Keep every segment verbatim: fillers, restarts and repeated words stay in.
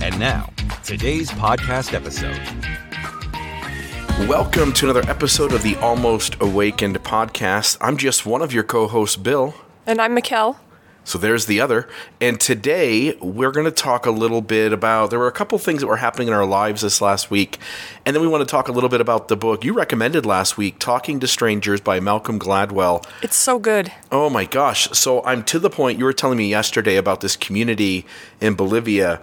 And now, today's podcast episode. Welcome to another episode of the Almost Awakened podcast. I'm just one of your co-hosts, Bill. And I'm Mikhail. So there's the other. And today we're going to talk a little bit about, there were a couple things that were happening in our lives this last week. And then we want to talk a little bit about the book you recommended last week, Talking to Strangers by Malcolm Gladwell. It's so good. Oh my gosh. So I'm to the point, you were telling me yesterday about this community in Bolivia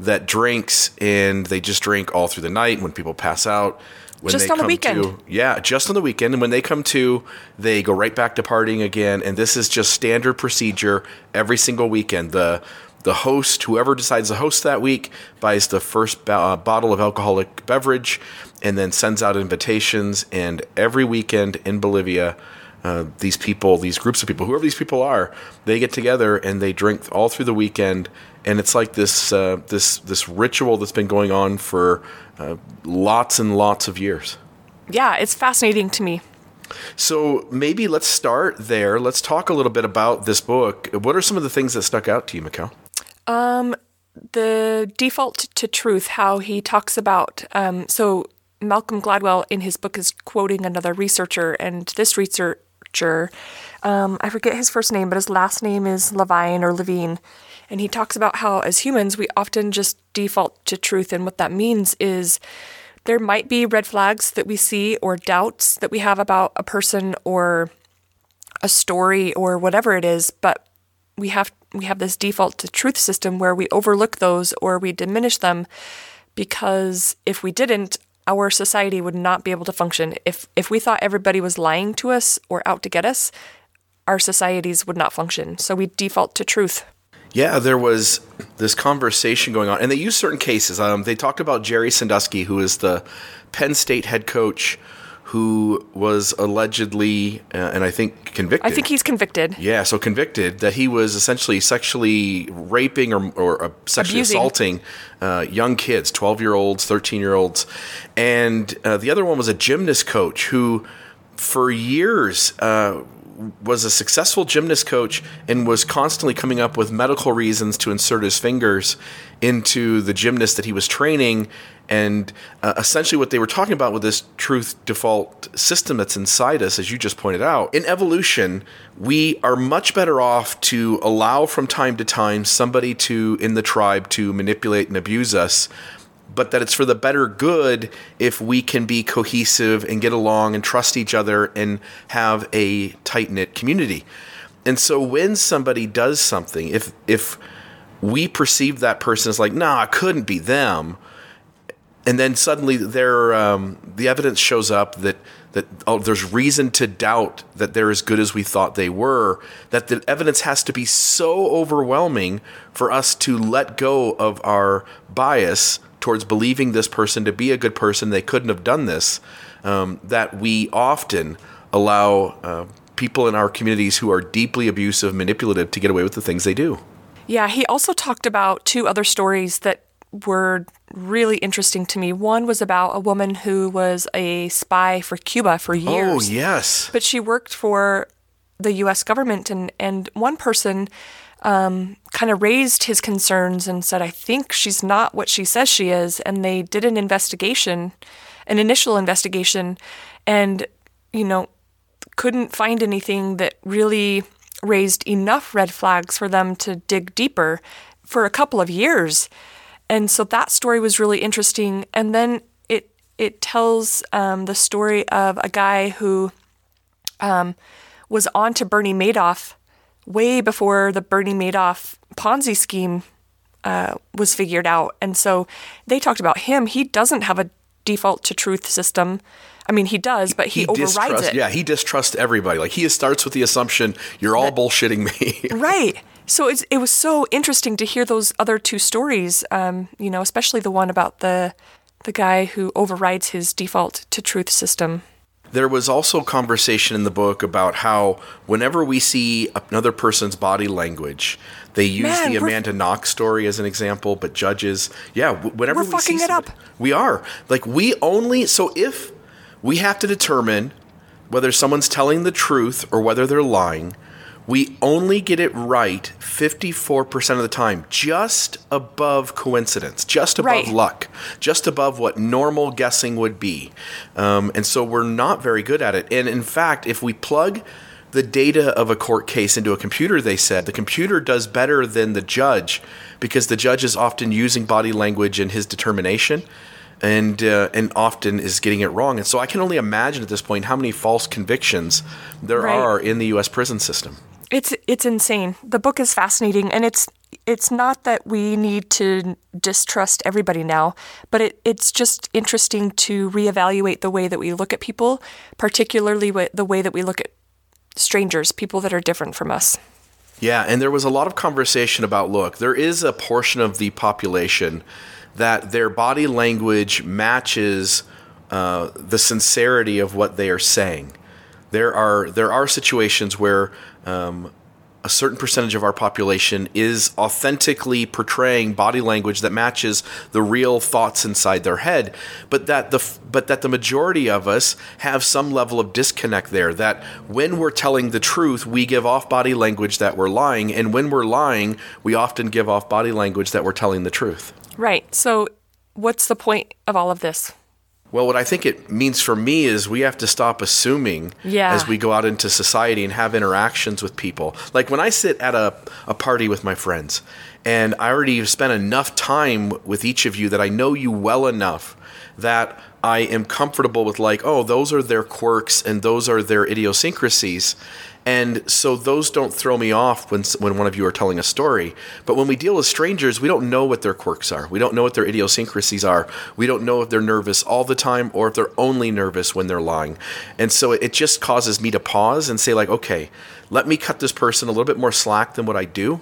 that drinks and they just drink all through the night when people pass out. When just on the weekend. To, yeah, just on the weekend. And when they come to, they go right back to partying again. And this is just standard procedure every single weekend. The the host, whoever decides to host that week, buys the first bo- uh, bottle of alcoholic beverage and then sends out invitations. And every weekend in Bolivia, uh, these people, these groups of people, whoever these people are, they get together and they drink all through the weekend. And it's like this uh, this this ritual that's been going on for Uh, lots and lots of years. Yeah, it's fascinating to me. So maybe let's start there. Let's talk a little bit about this book. What are some of the things that stuck out to you, Mikhail? Um, the default to truth, how he talks about, um, so Malcolm Gladwell in his book is quoting another researcher, and this researcher, um, I forget his first name, but his last name is Levine or Levine. And he talks about how, as humans, we often just default to truth. And what that means is there might be red flags that we see or doubts that we have about a person or a story or whatever it is. But we have we have this default to truth system where we overlook those or we diminish them, because if we didn't, our society would not be able to function. If, if we thought everybody was lying to us or out to get us, our societies would not function. So we default to truth. Yeah, there was this conversation going on, and they used certain cases. Um, they talked about Jerry Sandusky, who is the Penn State head coach, who was allegedly, uh, and I think convicted. I think he's convicted. Yeah, so convicted that he was essentially sexually raping or, or uh, sexually abusing. assaulting uh, young kids, twelve-year-olds, thirteen-year-olds. And uh, the other one was a gymnast coach who, for years, uh, was a successful gymnast coach and was constantly coming up with medical reasons to insert his fingers into the gymnast that he was training. And uh, essentially what they were talking about with this truth default system that's inside us, as you just pointed out, in evolution, we are much better off to allow from time to time somebody to in the tribe to manipulate and abuse us, but that it's for the better good if we can be cohesive and get along and trust each other and have a tight-knit community. And so when somebody does something, if if we perceive that person as like, nah, it couldn't be them, and then suddenly they're, um, the evidence shows up that that oh, there's reason to doubt that they're as good as we thought they were, that the evidence has to be so overwhelming for us to let go of our bias towards believing this person to be a good person, they couldn't have done this, um, that we often allow uh, people in our communities who are deeply abusive, manipulative to get away with the things they do. Yeah, he also talked about two other stories that were really interesting to me. One was about a woman who was a spy for Cuba for years. Oh, yes. But she worked for the U S government, and, and one person Um, kind of raised his concerns and said, I think she's not what she says she is. And they did an investigation, an initial investigation, and, you know, couldn't find anything that really raised enough red flags for them to dig deeper for a couple of years. And so that story was really interesting. And then it it tells um, the story of a guy who um, was on to Bernie Madoff way before the Bernie Madoff Ponzi scheme uh, was figured out. And so they talked about him. He doesn't have a default to truth system. I mean, he does, but he, he overrides it. Yeah, he distrusts everybody. Like, he starts with the assumption, you're all that, bullshitting me. Right. So it's, it was so interesting to hear those other two stories, um, you know, especially the one about the the guy who overrides his default to truth system. There was also conversation in the book about how whenever we see another person's body language, they use Man, the Amanda Knox story as an example, but judges, yeah, whenever we're we fucking see it up. We are. Like we only, so if we have to determine whether someone's telling the truth or whether they're lying, we only get it right fifty-four percent of the time, just above coincidence, just above right. luck, just above what normal guessing would be. Um, and so we're not very good at it. And in fact, if we plug the data of a court case into a computer, they said, the computer does better than the judge because the judge is often using body language in his determination. And uh, and often is getting it wrong. And so I can only imagine at this point how many false convictions there right. are in the U S prison system. It's it's insane. The book is fascinating. And it's it's not that we need to distrust everybody now, but it, it's just interesting to reevaluate the way that we look at people, particularly with the way that we look at strangers, people that are different from us. Yeah, and there was a lot of conversation about, look, there is a portion of the population that their body language matches uh, the sincerity of what they are saying. There are there are situations where um, a certain percentage of our population is authentically portraying body language that matches the real thoughts inside their head, but that the but that the majority of us have some level of disconnect there. That when we're telling the truth, we give off body language that we're lying, and when we're lying, we often give off body language that we're telling the truth. Right. So what's the point of all of this? Well, what I think it means for me is we have to stop assuming yeah. as we go out into society and have interactions with people. Like when I sit at a, a party with my friends and I already have spent enough time with each of you that I know you well enough that I am comfortable with like, oh, those are their quirks and those are their idiosyncrasies. And so those don't throw me off when when one of you are telling a story. But when we deal with strangers, we don't know what their quirks are. We don't know what their idiosyncrasies are. We don't know if they're nervous all the time or if they're only nervous when they're lying. And so it just causes me to pause and say like, okay, let me cut this person a little bit more slack than what I do,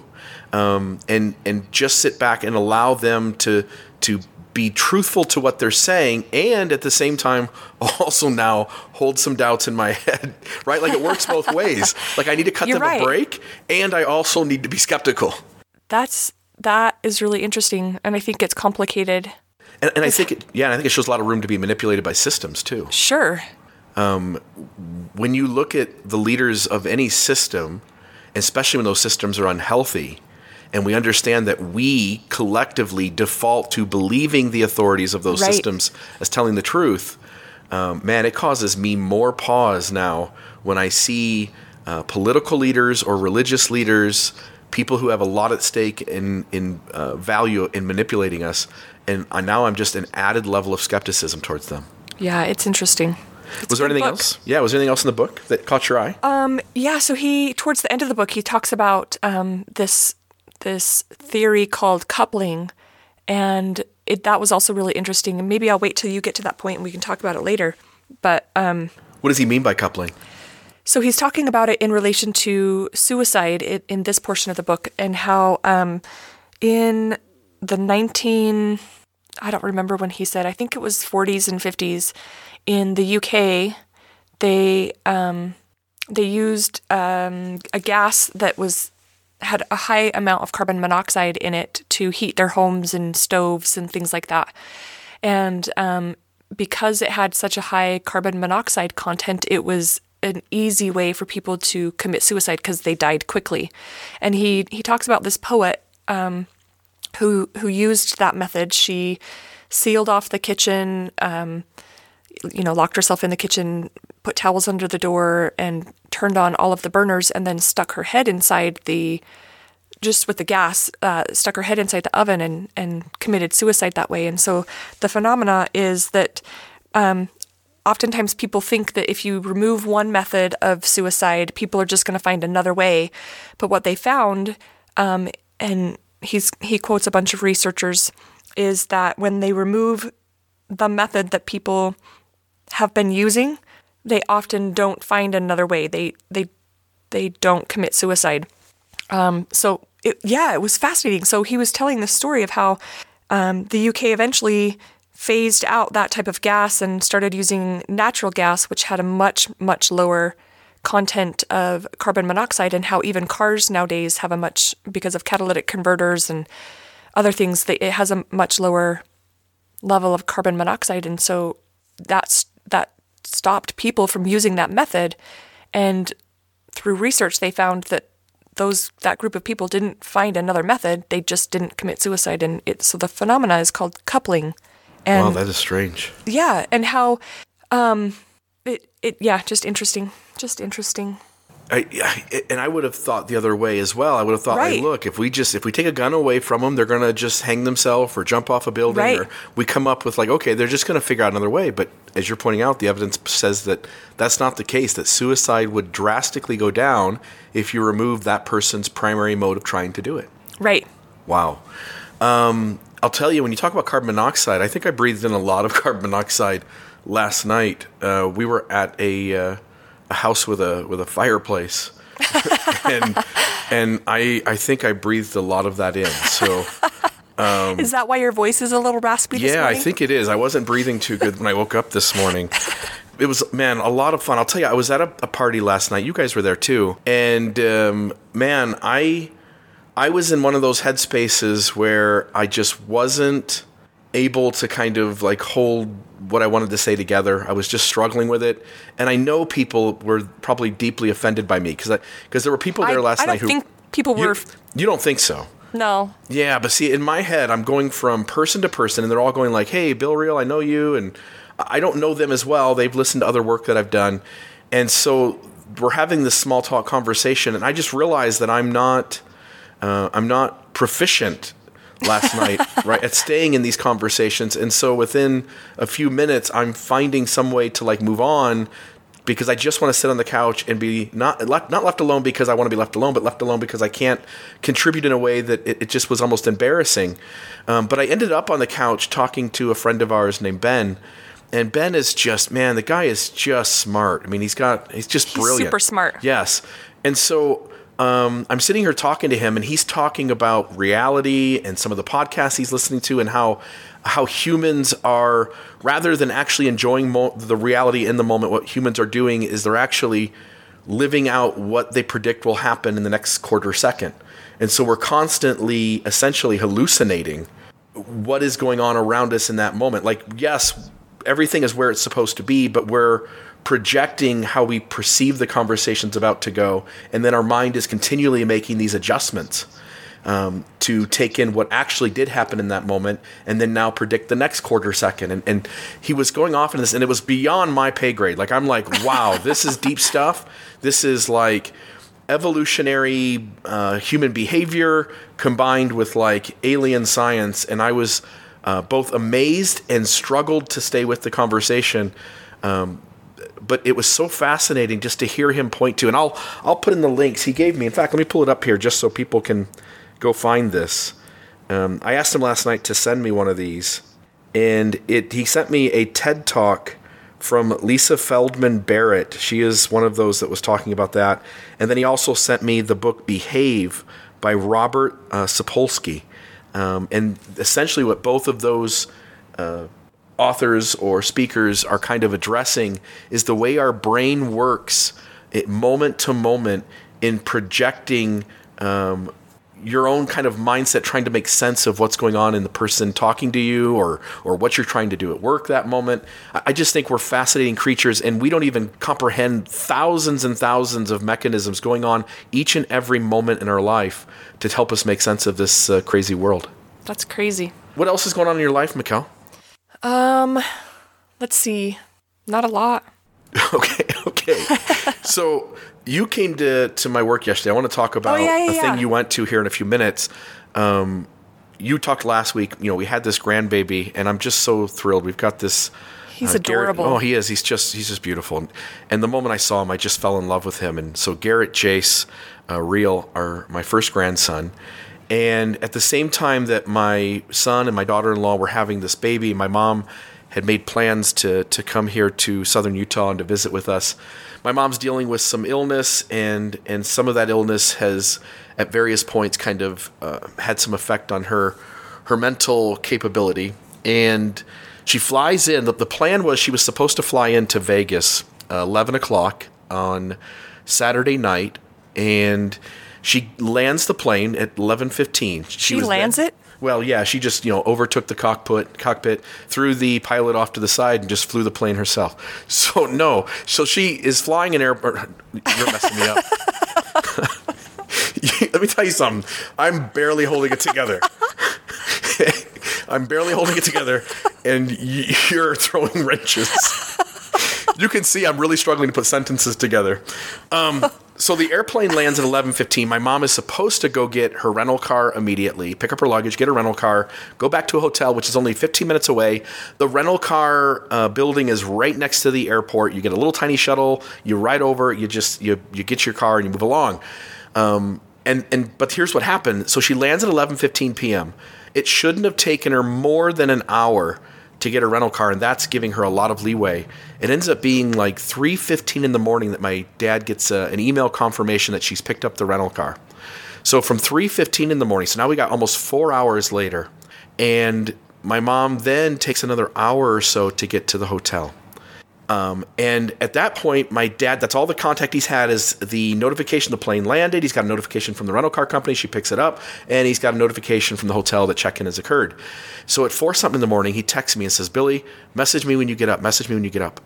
um, and and just sit back and allow them to to be truthful to what they're saying, and at the same time also now hold some doubts in my head, right? Like it works both ways. Like I need to cut You're them right. a break, and I also need to be skeptical. That's that is really interesting, and I think it's complicated. And, and I think it, yeah, and I think it shows a lot of room to be manipulated by systems too. Sure. Um, when you look at the leaders of any system, especially when those systems are unhealthy, and we understand that we collectively default to believing the authorities of those right. systems as telling the truth, um, man, it causes me more pause now when I see uh, political leaders or religious leaders, people who have a lot at stake in, in uh, value in manipulating us. And I, now I'm just an added level of skepticism towards them. Yeah, it's interesting. It's was there anything book. else? Yeah, was there anything else in the book that caught your eye? Um, yeah, so he, towards the end of the book, he talks about um, this... this theory called coupling, and it, that was also really interesting. And maybe I'll wait till you get to that point and we can talk about it later. But um, what does he mean by coupling? So he's talking about it in relation to suicide in, in this portion of the book, and how um, in the nineteen I don't remember when he said, I think it was forties and fifties in the U K, they um, they used um, a gas that was had a high amount of carbon monoxide in it to heat their homes and stoves and things like that. And um, because it had such a high carbon monoxide content, it was an easy way for people to commit suicide because they died quickly. And he, he talks about this poet um, who who used that method. She sealed off the kitchen, um, you know, locked herself in the kitchen, put towels under the door, and turned on all of the burners, and then stuck her head inside the, just with the gas, uh, stuck her head inside the oven and, and committed suicide that way. And so the phenomena is that um, oftentimes people think that if you remove one method of suicide, people are just going to find another way. But what they found, um, and he's he quotes a bunch of researchers, is that when they remove the method that people have been using, they often don't find another way. They they they don't commit suicide. Um, so, it, yeah, it was fascinating. So he was telling the story of how um, the U K eventually phased out that type of gas and started using natural gas, which had a much, much lower content of carbon monoxide, and how even cars nowadays have a much, because of catalytic converters and other things, that it has a much lower level of carbon monoxide. And so that's that stopped people from using that method. And through research, they found that those that group of people didn't find another method. They just didn't commit suicide. And it, so the phenomena is called coupling. And wow, that is strange. Yeah, and how um, it it yeah, just interesting, just interesting. I, I, and I would have thought the other way as well. I would have thought, right. Hey, look, if we just if we take a gun away from them, they're going to just hang themselves or jump off a building. Right. Or we come up with like, okay, they're just going to figure out another way. But as you're pointing out, the evidence says that that's not the case, that suicide would drastically go down if you remove that person's primary mode of trying to do it. Right. Wow. Um, I'll tell you, when you talk about carbon monoxide, I think I breathed in a lot of carbon monoxide last night. Uh, we were at a... Uh, a house with a with a fireplace, and and I I think I breathed a lot of that in. So um, is that why your voice is a little raspy? Yeah, this morning? I think it is. I wasn't breathing too good when I woke up this morning. It was, man, a lot of fun. I'll tell you, I was at a, a party last night. You guys were there too, and um, man, I I was in one of those headspaces where I just wasn't able to kind of like hold what I wanted to say together. I was just struggling with it. And I know people were probably deeply offended by me because because there were people there I, last I night who... I don't think people were... You, you don't think so? No. Yeah, but see, in my head, I'm going from person to person, and they're all going like, hey, Bill Real, I know you, and I don't know them as well. They've listened to other work that I've done. And so we're having this small talk conversation, and I just realized that I'm not, uh, I'm not proficient last night, right, at staying in these conversations. And so within a few minutes, I'm finding some way to like move on because I just want to sit on the couch and be not left, not left alone because I want to be left alone, but left alone because I can't contribute in a way that it, it just was almost embarrassing. Um, but I ended up on the couch talking to a friend of ours named Ben. And Ben is just, man, the guy is just smart. I mean, he's got, he's just he's brilliant. Super smart. Yes. And so Um, I'm sitting here talking to him, and he's talking about reality and some of the podcasts he's listening to and how how humans are, rather than actually enjoying mo- the reality in the moment, what humans are doing is they're actually living out what they predict will happen in the next quarter second. And so we're constantly essentially hallucinating what is going on around us in that moment. Like, yes, everything is where it's supposed to be, but we're projecting how we perceive the conversation's about to go, and then our mind is continually making these adjustments um, to take in what actually did happen in that moment, and then now predict the next quarter second. And, and he was going off in this, and it was beyond my pay grade. Like, I'm like, wow, this is deep stuff. This is like evolutionary uh, human behavior combined with like alien science. And I was uh, both amazed and struggled to stay with the conversation. Um, But it was so fascinating just to hear him point to, and I'll I'll put in the links he gave me. In fact, let me pull it up here just so people can go find this. Um, I asked him last night to send me one of these, and it he sent me a TED Talk from Lisa Feldman Barrett. She is one of those that was talking about that. And then he also sent me the book Behave by Robert uh, Sapolsky. Um, and essentially what both of those uh authors or speakers are kind of addressing is the way our brain works it moment to moment in projecting um, your own kind of mindset, trying to make sense of what's going on in the person talking to you or or what you're trying to do at work that moment. I just think we're fascinating creatures, and we don't even comprehend thousands and thousands of mechanisms going on each and every moment in our life to help us make sense of this uh, crazy world. That's crazy. What else is going on in your life, Mikhail? Um, let's see. Not a lot. Okay, okay. So you came to, to my work yesterday. I want to talk about oh, yeah, yeah, a yeah. thing you went to here in a few minutes. Um, you talked last week. You know, we had this grandbaby, and I'm just so thrilled. We've got this. He's uh, adorable. Garrett, oh, he is. He's just he's just beautiful. And, and the moment I saw him, I just fell in love with him. And so Garrett Jace uh, Real, our my first grandson. And at the same time that my son and my daughter-in-law were having this baby, my mom had made plans to to come here to Southern Utah and to visit with us. My mom's dealing with some illness, and and some of that illness has, at various points, kind of uh, had some effect on her her mental capability. And she flies in. The, the plan was she was supposed to fly into Vegas uh, eleven o'clock on Saturday night, and she lands the plane at eleven fifteen. She, she was lands there. it? Well, yeah, she just, you know, overtook the cockpit, cockpit, threw the pilot off to the side, and just flew the plane herself. So, no. So she is flying an airplane. You're messing me up. Let me tell you something. I'm barely holding it together. I'm barely holding it together, and you're throwing wrenches. You can see I'm really struggling to put sentences together. Um, so the airplane lands at eleven fifteen. My mom is supposed to go get her rental car immediately, pick up her luggage, get a rental car, go back to a hotel, which is only fifteen minutes away. The rental car uh, building is right next to the airport. You get a little tiny shuttle. You ride over. You just you you get your car and you move along. Um, and and but here's what happened. So she lands at eleven fifteen p.m. It shouldn't have taken her more than an hour to get a rental car, and that's giving her a lot of leeway. It ends up being like three fifteen in the morning that my dad gets a, an email confirmation that she's picked up the rental car. So from three fifteen in the morning, so now we got almost four hours later, and my mom then takes another hour or so to get to the hotel. Um, and at that point, my dad, that's all the contact he's had is the notification the plane landed. He's got a notification from the rental car company. She picks it up, and he's got a notification from the hotel that check-in has occurred. So at four something in the morning, he texts me and says, Billy, message me when you get up. Message me when you get up.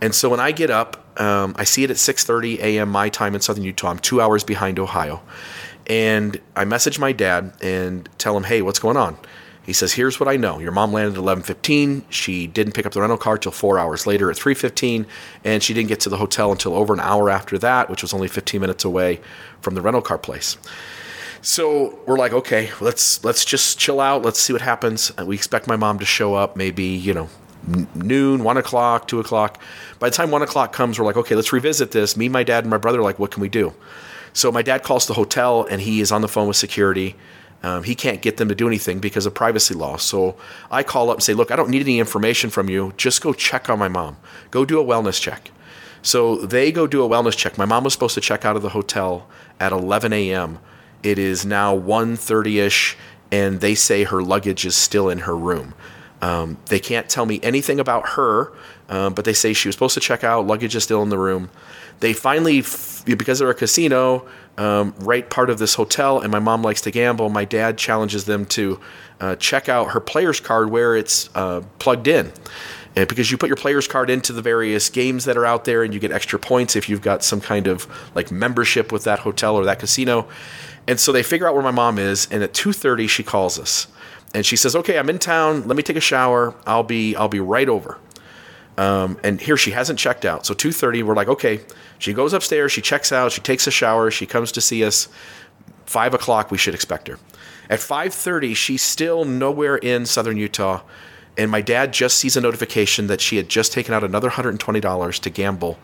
And so when I get up, um, I see it at six thirty a.m. my time in Southern Utah. I'm two hours behind Ohio. And I message my dad and tell him, hey, what's going on? He says, here's what I know. Your mom landed at eleven fifteen. She didn't pick up the rental car till four hours later at three fifteen. And she didn't get to the hotel until over an hour after that, which was only fifteen minutes away from the rental car place. So we're like, okay, let's let's just chill out. Let's see what happens. We expect my mom to show up maybe, you know, noon, one o'clock, two o'clock. By the time one o'clock comes, we're like, okay, let's revisit this. Me, my dad, and my brother are like, what can we do? So my dad calls the hotel, and he is on the phone with security. Um, he can't get them to do anything because of privacy law. So I call up and say, look, I don't need any information from you. Just go check on my mom. Go do a wellness check. So they go do a wellness check. My mom was supposed to check out of the hotel at eleven a.m. It is now one thirty-ish, and they say her luggage is still in her room. Um, they can't tell me anything about her, um, but they say she was supposed to check out. Luggage is still in the room. They finally, because they're a casino, um, right part of this hotel, and my mom likes to gamble, my dad challenges them to uh, check out her player's card where it's uh, plugged in. And because you put your player's card into the various games that are out there, and you get extra points if you've got some kind of like membership with that hotel or that casino. And so they figure out where my mom is, and at two thirty she calls us. And she says, okay, I'm in town. Let me take a shower. I'll be I'll be right over. Um, and here she hasn't checked out. So two thirty, we're like, okay, she goes upstairs, she checks out, she takes a shower, she comes to see us. Five o'clock, we should expect her. At five thirty, she's still nowhere in Southern Utah. And my dad just sees a notification that she had just taken out another one hundred twenty dollars to gamble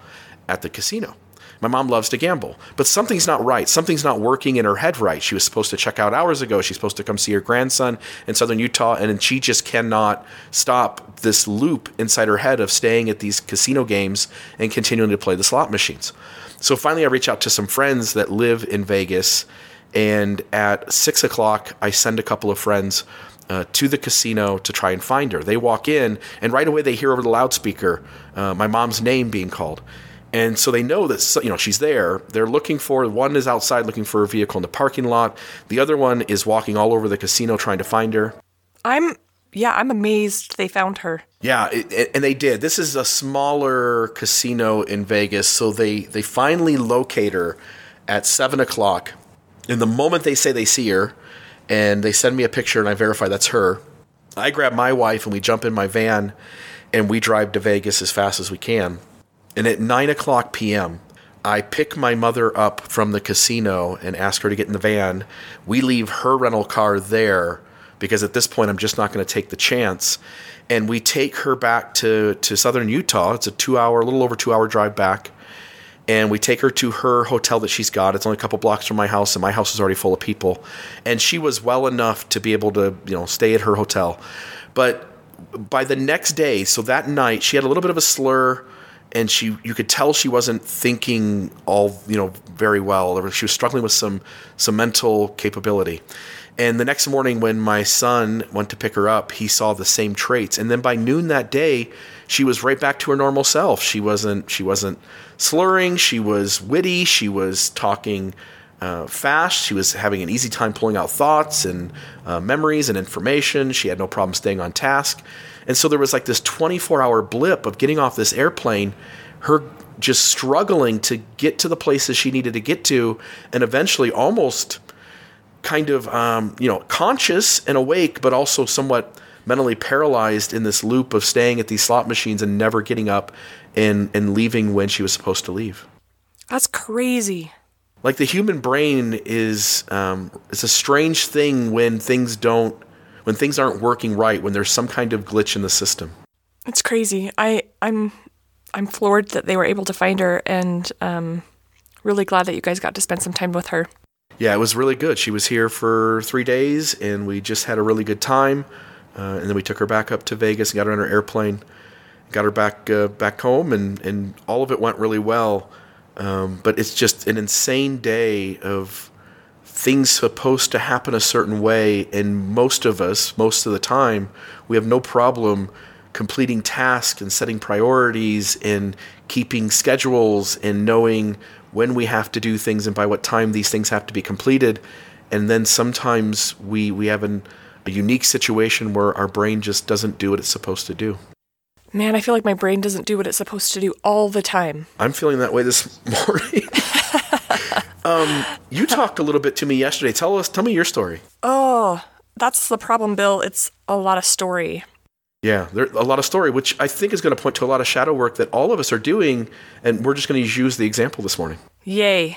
at the casino. My mom loves to gamble, but something's not right. Something's not working in her head right. She was supposed to check out hours ago. She's supposed to come see her grandson in Southern Utah, and she just cannot stop this loop inside her head of staying at these casino games and continuing to play the slot machines. So finally, I reach out to some friends that live in Vegas, and at six o'clock, I send a couple of friends Uh, to the casino to try and find her. They walk in, and right away they hear over the loudspeaker uh, my mom's name being called. And so they know that, you know, she's there. They're looking for, one is outside looking for a vehicle in the parking lot. The other one is walking all over the casino trying to find her. I'm, yeah, I'm amazed they found her. Yeah, it, and they did. This is a smaller casino in Vegas. So they, they finally locate her at seven o'clock. And the moment they say they see her, and they send me a picture, and I verify that's her. I grab my wife, and we jump in my van, and we drive to Vegas as fast as we can. And at nine o'clock p.m., I pick my mother up from the casino and ask her to get in the van. We leave her rental car there because at this point I'm just not going to take the chance. And we take her back to, to Southern Utah. It's a two-hour, a little over two-hour drive back. And we take her to her hotel that she's got. It's only a couple blocks from my house, and my house is already full of people. And she was well enough to be able to, you know, stay at her hotel. But by the next day, so that night, she had a little bit of a slur, and she you could tell she wasn't thinking all you know very well. She was struggling with some some mental capability. And the next morning when my son went to pick her up, he saw the same traits. And then by noon that day, she was right back to her normal self. She wasn't she wasn't slurring. She was witty. She was talking uh, fast. She was having an easy time pulling out thoughts and uh, memories and information. She had no problem staying on task. And so there was like this twenty-four hour blip of getting off this airplane, her just struggling to get to the places she needed to get to, and eventually almost kind of, um, you know, conscious and awake, but also somewhat mentally paralyzed in this loop of staying at these slot machines and never getting up and, and leaving when she was supposed to leave. That's crazy. Like the human brain is, um, it's a strange thing when things don't, when things aren't working right, when there's some kind of glitch in the system. It's crazy. I, I'm, I'm floored that they were able to find her, and um, really glad that you guys got to spend some time with her. Yeah, it was really good. She was here for three days, and we just had a really good time. Uh, and then we took her back up to Vegas, and got her on her airplane, got her back uh, back home, and, and all of it went really well. Um, but it's just an insane day of things supposed to happen a certain way, and most of us, most of the time, we have no problem completing tasks and setting priorities and keeping schedules and knowing when we have to do things and by what time these things have to be completed. And then sometimes we we have an, a unique situation where our brain just doesn't do what it's supposed to do. Man, I feel like my brain doesn't do what it's supposed to do all the time. I'm feeling that way this morning. Um, you talked a little bit to me yesterday. Tell us, tell me your story. Oh, that's the problem, Bill. It's a lot of story. Yeah, there, a lot of story, which I think is going to point to a lot of shadow work that all of us are doing, and we're just going to use the example this morning. Yay.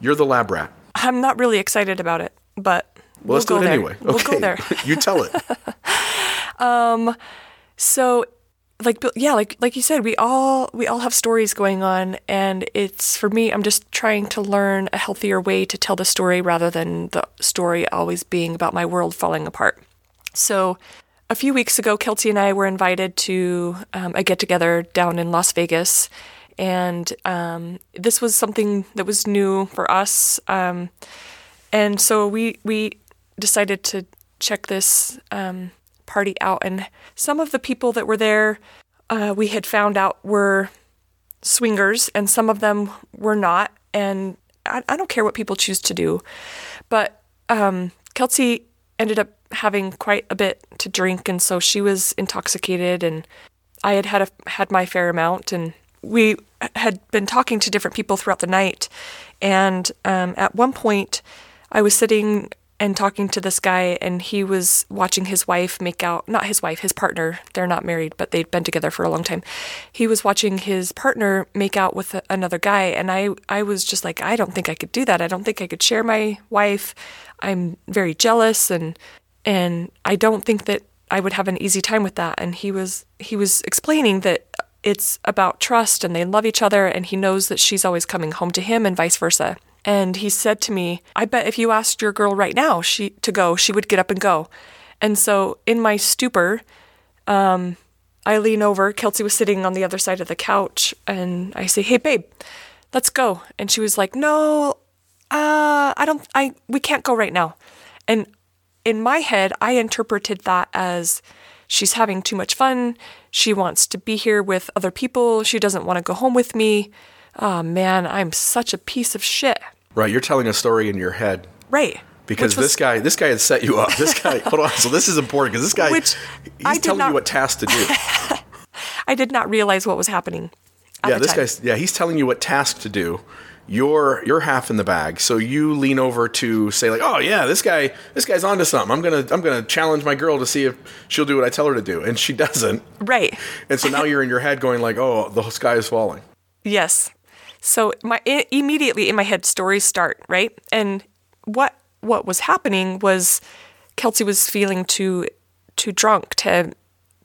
You're the lab rat. I'm not really excited about it, but well, we'll let's go do it there. Anyway. We'll okay. go there. You tell it. um, so... Like, yeah, like like you said, we all we all have stories going on, and it's, for me, I'm just trying to learn a healthier way to tell the story rather than the story always being about my world falling apart. So a few weeks ago, Kelsey and I were invited to um, a get-together down in Las Vegas, and um, this was something that was new for us. Um, and so we, we decided to check this um party out, and some of the people that were there uh, we had found out were swingers, and some of them were not, and I, I don't care what people choose to do, but um, Kelsey ended up having quite a bit to drink, and so she was intoxicated, and I had had, a, had my fair amount, and we had been talking to different people throughout the night, and um, at one point I was sitting and talking to this guy, and he was watching his wife make out, not his wife, his partner. They're not married, but they'd been together for a long time. He was watching his partner make out with a, another guy. And I, I was just like, I don't think I could do that. I don't think I could share my wife. I'm very jealous. And, and I don't think that I would have an easy time with that. And he was, he was explaining that it's about trust, and they love each other. And he knows that she's always coming home to him, and vice versa. And he said to me, I bet if you asked your girl right now she to go, she would get up and go. And so in my stupor, um, I lean over. Kelsey was sitting on the other side of the couch, and I say, hey, babe, let's go. And she was like, no, uh, I don't, I, we can't go right now. And in my head, I interpreted that as she's having too much fun. She wants to be here with other people. She doesn't want to go home with me. Oh, man, I'm such a piece of shit. Right, you're telling a story in your head. Right. Because was, this guy this guy had set you up. This guy, hold on, so this is important, because this guy, Which he's telling not, you what task to do. I did not realize what was happening at yeah, the this time. Guy's, yeah, he's telling you what task to do. You're you're half in the bag, so you lean over to say, like, oh, yeah, this guy this guy's onto something. I'm gonna I'm gonna challenge my girl to see if she'll do what I tell her to do, and she doesn't. Right. And so now you're in your head going like, oh, the sky is falling. Yes. So my I- immediately in my head, stories start, right? And what what was happening was Kelsey was feeling too too drunk to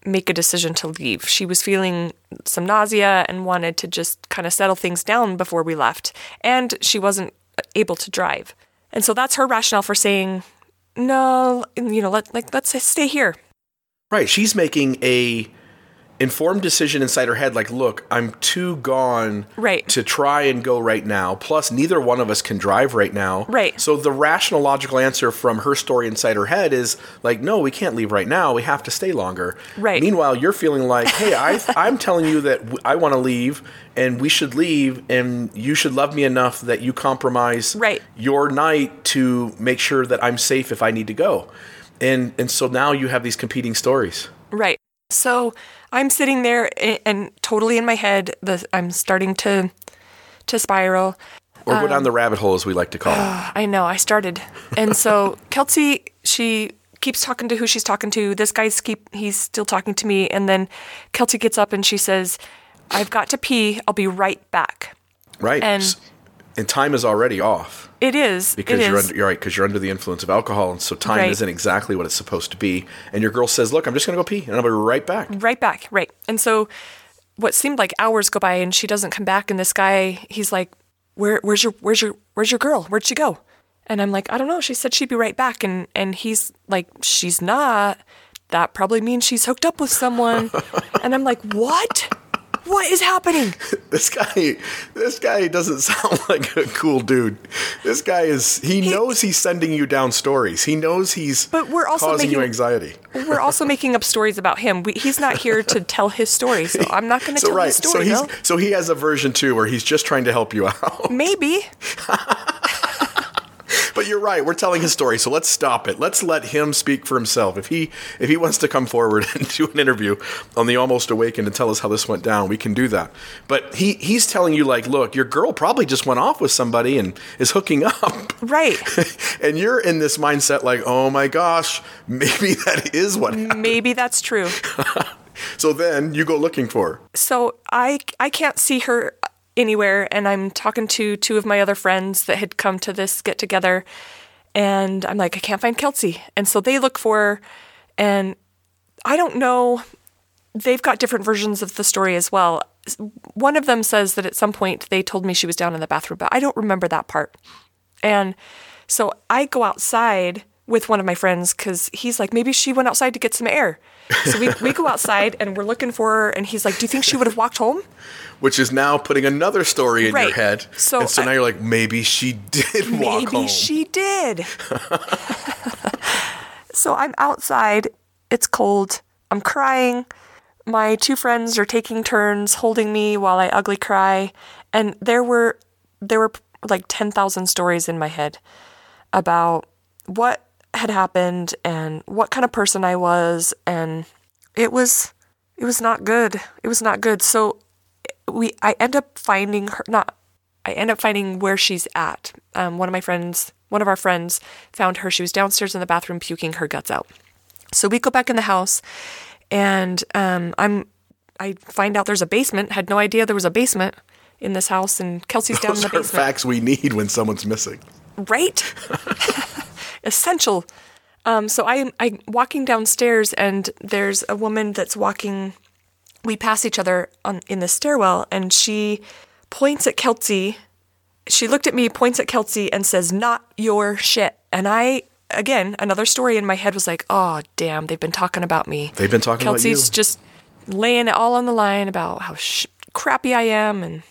make a decision to leave. She was feeling some nausea and wanted to just kind of settle things down before we left. And she wasn't able to drive. And so that's her rationale for saying, no, you know, let, like let's stay here. Right. She's making a informed decision inside her head, like, look, I'm too gone right. to try and go right now. Plus, neither one of us can drive right now. Right. So the rational, logical answer from her story inside her head is like, no, we can't leave right now. We have to stay longer. Right. Meanwhile, you're feeling like, hey, I, I'm telling you that w- I want to leave and we should leave and you should love me enough that you compromise right. your night to make sure that I'm safe if I need to go. And and so now you have these competing stories. Right. So I'm sitting there and, and totally in my head, the, I'm starting to to spiral. Or go um, down the rabbit hole, as we like to call it. Uh, I know. I started. And so Kelsey, she keeps talking to who she's talking to. This guy's keep he's still talking to me. And then Kelsey gets up and she says, I've got to pee. I'll be right back. Right. And, and time is already off. It is. Because it you're, is. Under, you're right, because you're under the influence of alcohol, and so time right. isn't exactly what it's supposed to be. And your girl says, look, I'm just going to go pee, and I'll be right back. Right back, right. And so what seemed like hours go by, and she doesn't come back, and this guy, he's like, Where, where's your where's your, where's your girl? Where'd she go? And I'm like, I don't know. She said she'd be right back. And, and he's like, she's not. That probably means she's hooked up with someone. And I'm like, what? What is happening? This guy, this guy doesn't sound like a cool dude. This guy is, he, he knows he's sending you down stories. He knows he's but we're also causing making, you anxiety. We're also making up stories about him. We, he's not here to tell his story, so I'm not going to so, tell right. his story. So, he's, so he has a version two where he's just trying to help you out. Maybe. But you're right. We're telling his story, so let's stop it. Let's let him speak for himself. If he if he wants to come forward and do an interview on the Almost Awaken and tell us how this went down, we can do that. But he he's telling you, like, look, your girl probably just went off with somebody and is hooking up. Right. And you're in this mindset like, oh, my gosh, maybe that is what happened. Maybe that's true. So then you go looking for her. So I I can't see her anywhere, and I'm talking to two of my other friends that had come to this get together, and I'm like, I can't find Kelsey. And so they look for her, and I don't know, they've got different versions of the story as well. One of them says that at some point they told me she was down in the bathroom, but I don't remember that part. And so I go outside with one of my friends because he's like, maybe she went outside to get some air. So we, we go outside and we're looking for her, and he's like, do you think she would have walked home? Which is now putting another story in right. your head. So, and so now I, you're like, maybe she did maybe walk home. Maybe she did. So I'm outside. It's cold. I'm crying. My two friends are taking turns holding me while I ugly cry. And there were there were like ten thousand stories in my head about what had happened and what kind of person I was, and it was it was not good. It was not good. So we I end up finding her not I end up finding where she's at. Um, one of my friends, one of our friends found her. She was downstairs in the bathroom puking her guts out. So we go back in the house, and um, I'm I find out there's a basement. Had no idea there was a basement in this house, and Kelsey's down Those in the basement. Those are facts we need when someone's missing. Right? Essential. Um, so I, I'm walking downstairs, and there's a woman that's walking. We pass each other on, in the stairwell, and she points at Kelsey. She looked at me, points at Kelsey, and says, not your shit. And I, again, another story in my head was like, oh, damn, they've been talking about me. They've been talking Kelsey's about you. Kelsey's just laying it all on the line about how sh- crappy I am and...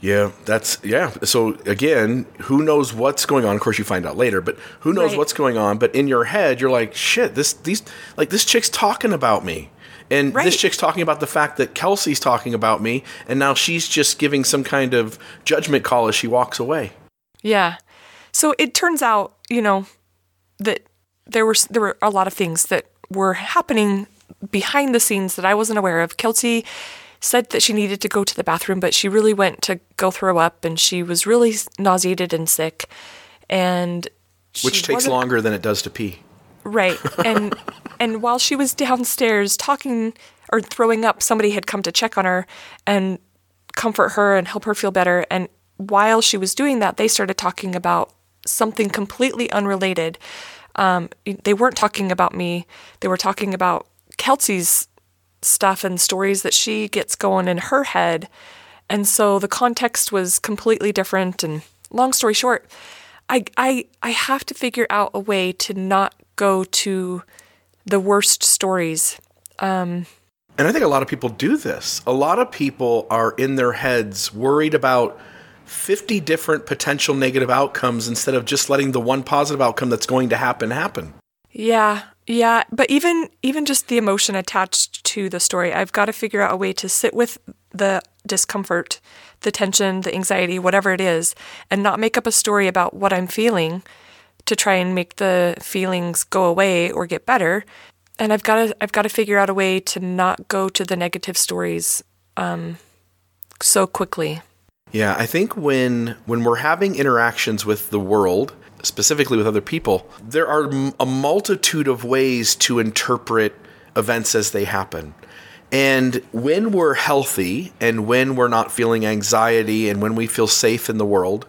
Yeah, that's, yeah. So again, who knows what's going on? Of course, you find out later, but who knows right. what's going on? But in your head, you're like, shit, this, these, like this chick's talking about me. And right. this chick's talking about the fact that Kelsey's talking about me. And now she's just giving some kind of judgment call as she walks away. Yeah. So it turns out, you know, that there were, there were a lot of things that were happening behind the scenes that I wasn't aware of. Kelsey said that she needed to go to the bathroom, but she really went to go throw up, and she was really nauseated and sick. And which takes longer than it does to pee. Right. And and while she was downstairs talking or throwing up, somebody had come to check on her and comfort her and help her feel better. And while she was doing that, they started talking about something completely unrelated. Um, they weren't talking about me. They were talking about Kelsey's stuff and stories that she gets going in her head. And so the context was completely different. And long story short, I I I have to figure out a way to not go to the worst stories Um, and I think a lot of people do this. A lot of people are in their heads worried about fifty different potential negative outcomes instead of just letting the one positive outcome that's going to happen happen. Yeah, yeah. But even even just the emotion attached to the story, I've got to figure out a way to sit with the discomfort, the tension, the anxiety, whatever it is, and not make up a story about what I'm feeling to try and make the feelings go away or get better. And I've got to I've got to figure out a way to not go to the negative stories um, so quickly. Yeah, I think when when we're having interactions with the world, specifically with other people, there are a multitude of ways to interpret events as they happen. And when we're healthy and when we're not feeling anxiety and when we feel safe in the world,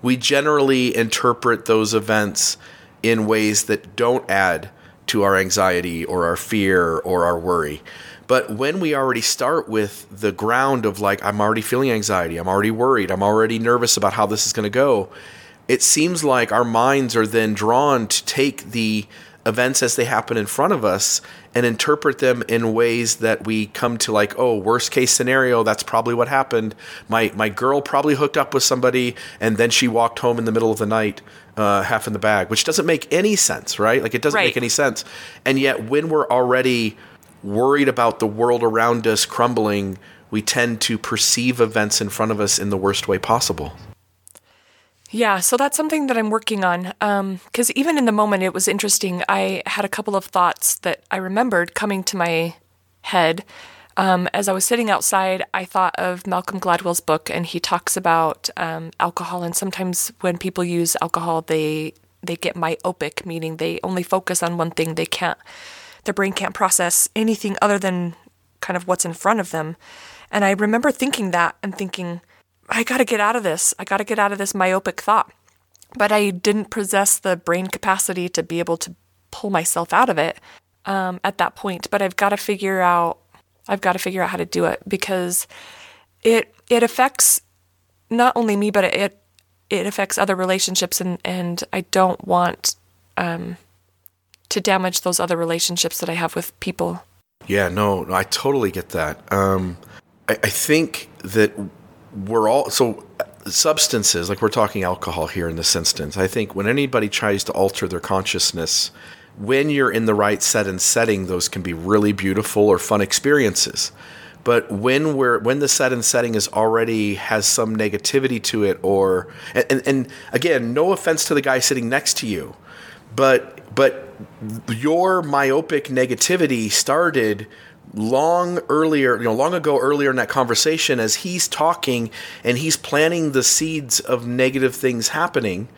we generally interpret those events in ways that don't add to our anxiety or our fear or our worry. But when we already start with the ground of like, I'm already feeling anxiety, I'm already worried, I'm already nervous about how this is going to go, it seems like our minds are then drawn to take the events as they happen in front of us and interpret them in ways that we come to like, oh, worst case scenario, that's probably what happened. My my girl probably hooked up with somebody and then she walked home in the middle of the night, uh, half in the bag, which doesn't make any sense, right? Like it doesn't right. make any sense. And yet when we're already worried about the world around us crumbling, we tend to perceive events in front of us in the worst way possible. Yeah, so that's something that I'm working on. Um, 'cause even in the moment, it was interesting. I had a couple of thoughts that I remembered coming to my head. Um, as I was sitting outside, I thought of Malcolm Gladwell's book, and he talks about um, alcohol. And sometimes when people use alcohol, they they get myopic, meaning they only focus on one thing. They can't, their brain can't process anything other than kind of what's in front of them. And I remember thinking that and thinking, I got to get out of this. I got to get out of this myopic thought. But I didn't possess the brain capacity to be able to pull myself out of it um, at that point. But I've got to figure out, I've got to figure out how to do it, because it it affects not only me, but it it affects other relationships, and, and I don't want um, to damage those other relationships that I have with people. Yeah, no, I totally get that. Um, I, I think that... We're all so substances, like we're talking alcohol here in this instance. I think when anybody tries to alter their consciousness, when you're in the right set and setting, those can be really beautiful or fun experiences. But when we're when the set and setting is already has some negativity to it, or and and again, no offense to the guy sitting next to you, but but your myopic negativity started long earlier, you know, long ago earlier in that conversation, as he's talking and he's planting the seeds of negative things happening,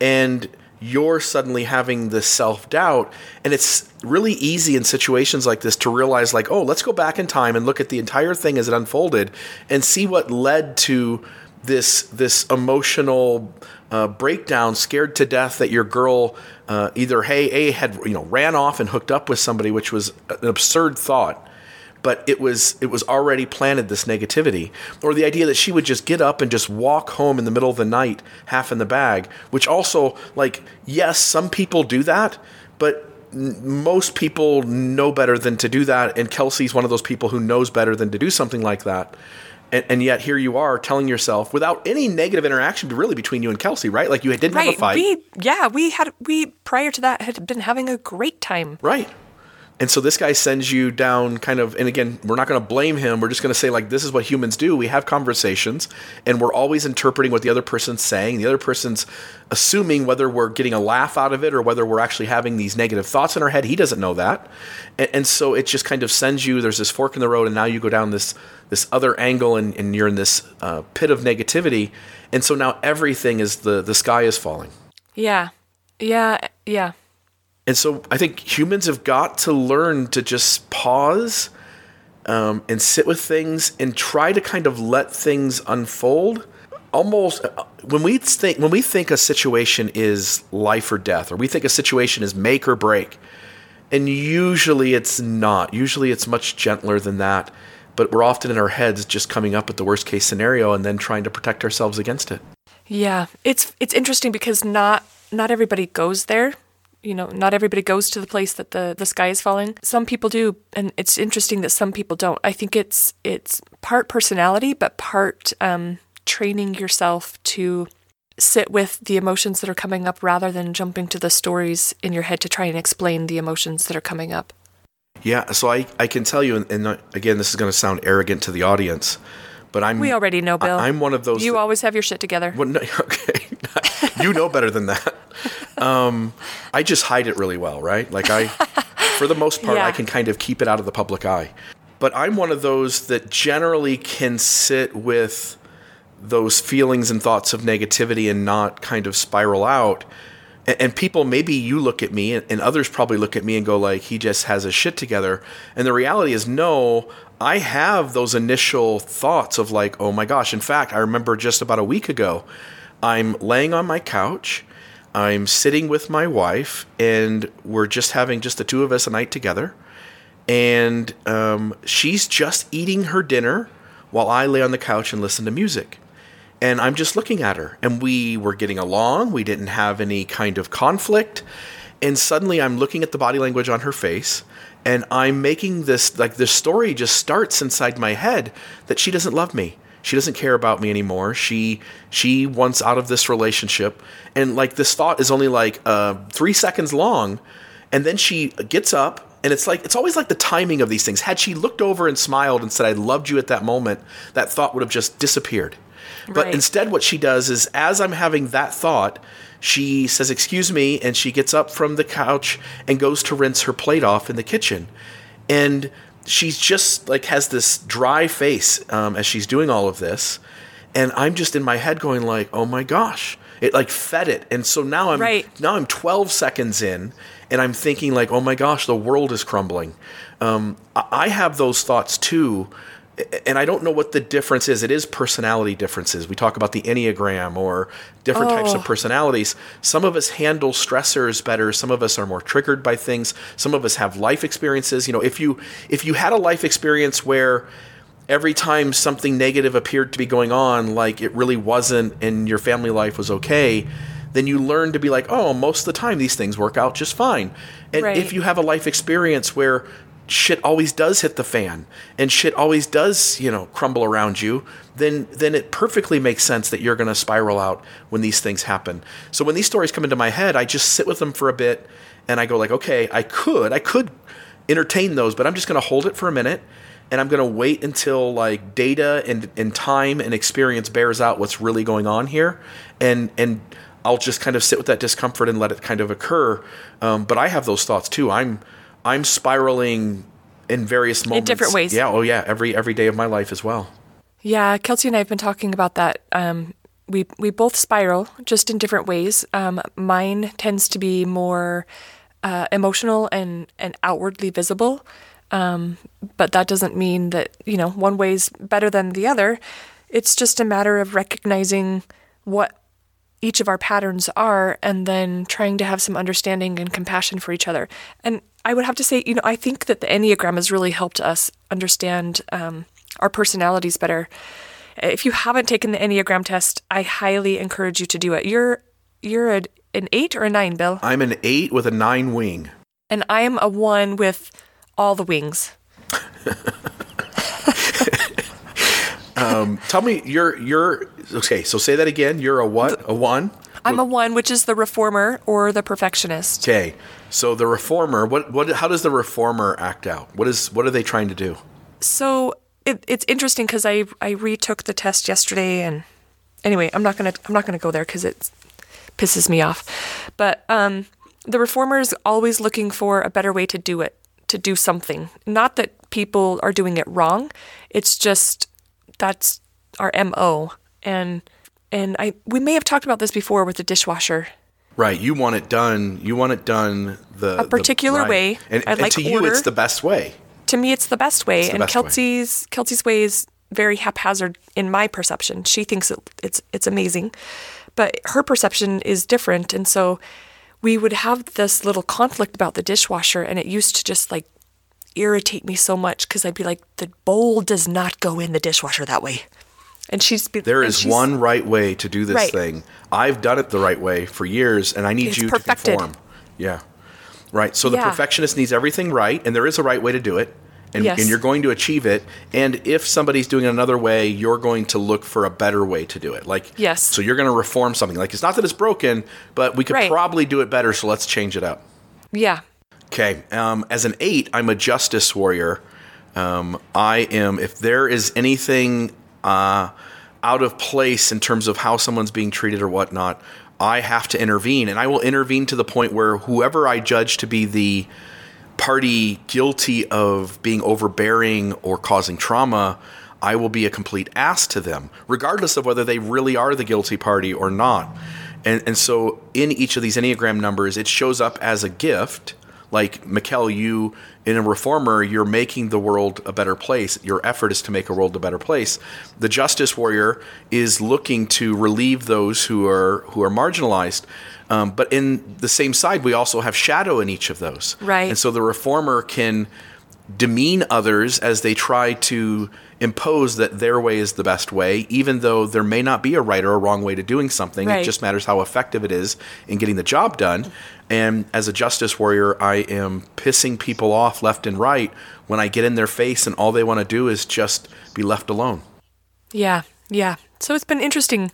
and you're suddenly having this self-doubt. And it's really easy in situations like this to realize like, oh, let's go back in time and look at the entire thing as it unfolded and see what led to this this emotional uh, breakdown, scared to death that your girl uh, either hey a had you know ran off and hooked up with somebody, which was an absurd thought, but it was it was already planted, this negativity, or the idea that she would just get up and just walk home in the middle of the night, half in the bag, which also, like, yes, some people do that, but most people know better than to do that, and Kelsey's one of those people who knows better than to do something like that. And, and yet here you are telling yourself, without any negative interaction really between you and Kelsey, right? Like you didn't right. have a fight. We, yeah, we had we prior to that had been having a great time. Right. And so this guy sends you down kind of, and again, we're not going to blame him. We're just going to say like, this is what humans do. We have conversations and we're always interpreting what the other person's saying. The other person's assuming whether we're getting a laugh out of it or whether we're actually having these negative thoughts in our head. He doesn't know that. And, and so it just kind of sends you, there's this fork in the road, and now you go down this, this other angle, and, and you're in this uh, pit of negativity. And so now everything is the, the sky is falling. Yeah. Yeah. Yeah. And so I think humans have got to learn to just pause um, and sit with things and try to kind of let things unfold. Almost when we think when we think a situation is life or death, or we think a situation is make or break, and usually it's not. Usually it's much gentler than that. But we're often in our heads just coming up with the worst case scenario and then trying to protect ourselves against it. Yeah, it's it's interesting because not not everybody goes there you know, not everybody goes to the place that the, the sky is falling. Some people do, and it's interesting that some people don't. I think it's it's part personality, but part um, training yourself to sit with the emotions that are coming up rather than jumping to the stories in your head to try and explain the emotions that are coming up. Yeah, so I, I can tell you, and, and again, this is going to sound arrogant to the audience, but I'm... We already know, Bill. I, I'm one of those... You that, always have your shit together. Well, no, okay. You know better than that. Um, I just hide it really well, right? Like I, for the most part, yeah. I can kind of keep it out of the public eye. But I'm one of those that generally can sit with those feelings and thoughts of negativity and not kind of spiral out. And, and people, maybe you look at me and, and others probably look at me and go like, he just has his shit together. And the reality is, no, I have those initial thoughts of like, oh my gosh. In fact, I remember just about a week ago, I'm laying on my couch, I'm sitting with my wife, and we're just having just the two of us a night together. And um, she's just eating her dinner while I lay on the couch and listen to music. And I'm just looking at her. And we were getting along. We didn't have any kind of conflict. And suddenly I'm looking at the body language on her face, and I'm making this, like this story just starts inside my head that she doesn't love me. She doesn't care about me anymore. She she wants out of this relationship. And like this thought is only like uh, three seconds long. And then she gets up, and it's like, it's always like the timing of these things. Had she looked over and smiled and said, I loved you at that moment, that thought would have just disappeared. Right. But instead what she does is, as I'm having that thought, she says, excuse me. And she gets up from the couch and goes to rinse her plate off in the kitchen. And she's just like has this dry face um, as she's doing all of this. And I'm just in my head going like, oh my gosh, it like fed it. And so now I'm right. now I'm twelve seconds in, and I'm thinking like, oh my gosh, the world is crumbling. Um, I have those thoughts too. And I don't know what the difference is. It is personality differences. We talk about the Enneagram or different oh. types of personalities. Some of us handle stressors better. Some of us are more triggered by things. Some of us have life experiences. You know, if you if you had a life experience where every time something negative appeared to be going on, like it really wasn't and your family life was okay, then you learn to be like, oh, most of the time these things work out just fine. And right. if you have a life experience where shit always does hit the fan and shit always does, you know, crumble around you, then then it perfectly makes sense that you're going to spiral out when these things happen. So when these stories come into my head, I just sit with them for a bit and I go like, okay, I could, I could entertain those, but I'm just going to hold it for a minute and I'm going to wait until like data and, and time and experience bears out what's really going on here. And, and I'll just kind of sit with that discomfort and let it kind of occur. Um, but I have those thoughts too. I'm, I'm spiraling in various moments. In different ways. Yeah. Oh, yeah. Every every day of my life as well. Yeah. Kelsey and I have been talking about that. Um, we we both spiral, just in different ways. Um, mine tends to be more uh, emotional and, and outwardly visible. Um, but that doesn't mean that, you know, one way's better than the other. It's just a matter of recognizing what each of our patterns are and then trying to have some understanding and compassion for each other. And I would have to say, you know, I think that the Enneagram has really helped us understand um, our personalities better. If you haven't taken the Enneagram test, I highly encourage you to do it. You're you're a, an eight or a nine, Bill? I'm an eight with a nine wing. And I'm a one with all the wings. um, tell me, you're you're okay. So say that again. You're a what? A one? I'm a one, which is the reformer or the perfectionist. Okay. So the reformer, what, what, how does the reformer act out? What is, what are they trying to do? So it, it's interesting because I, I retook the test yesterday, and anyway, I'm not gonna, I'm not gonna go there because it pisses me off. But um, the reformer is always looking for a better way to do it, to do something. Not that people are doing it wrong. It's just that's our M O and. And I we may have talked about this before with the dishwasher. Right. You want it done. You want it done the a particular the, right. way. And, and like to order. You, it's the best way. To me, it's the best way. The and best Kelsey's way. Kelsey's way is very haphazard in my perception. She thinks it, it's it's amazing, but her perception is different. And so we would have this little conflict about the dishwasher, and it used to just like irritate me so much because I'd be like, the bowl does not go in the dishwasher that way. And she's be, there is she's, one right way to do this right. thing. I've done it the right way for years, and I need it's you perfected. To conform. Yeah, Right. So the yeah. perfectionist needs everything right, and there is a right way to do it. And, yes. and you're going to achieve it. And if somebody's doing it another way, you're going to look for a better way to do it. Like, yes. So you're going to reform something. Like, it's not that it's broken, but we could right. probably do it better. So let's change it up. Yeah. Okay. Um, as an eight, I'm a justice warrior. Um, I am, if there is anything uh, out of place in terms of how someone's being treated or whatnot, I have to intervene. And I will intervene to the point where whoever I judge to be the party guilty of being overbearing or causing trauma, I will be a complete ass to them, regardless of whether they really are the guilty party or not. And and so in each of these Enneagram numbers, it shows up as a gift. Like, Mikhail, you, in a reformer, you're making the world a better place. Your effort is to make a world a better place. The justice warrior is looking to relieve those who are who are marginalized. Um, but in the same side, we also have shadow in each of those. Right. And so the reformer can demean others as they try to impose that their way is the best way, even though there may not be a right or a wrong way to doing something. Right. It just matters how effective it is in getting the job done. And as a justice warrior, I am pissing people off left and right when I get in their face and all they want to do is just be left alone. Yeah, yeah. So it's been interesting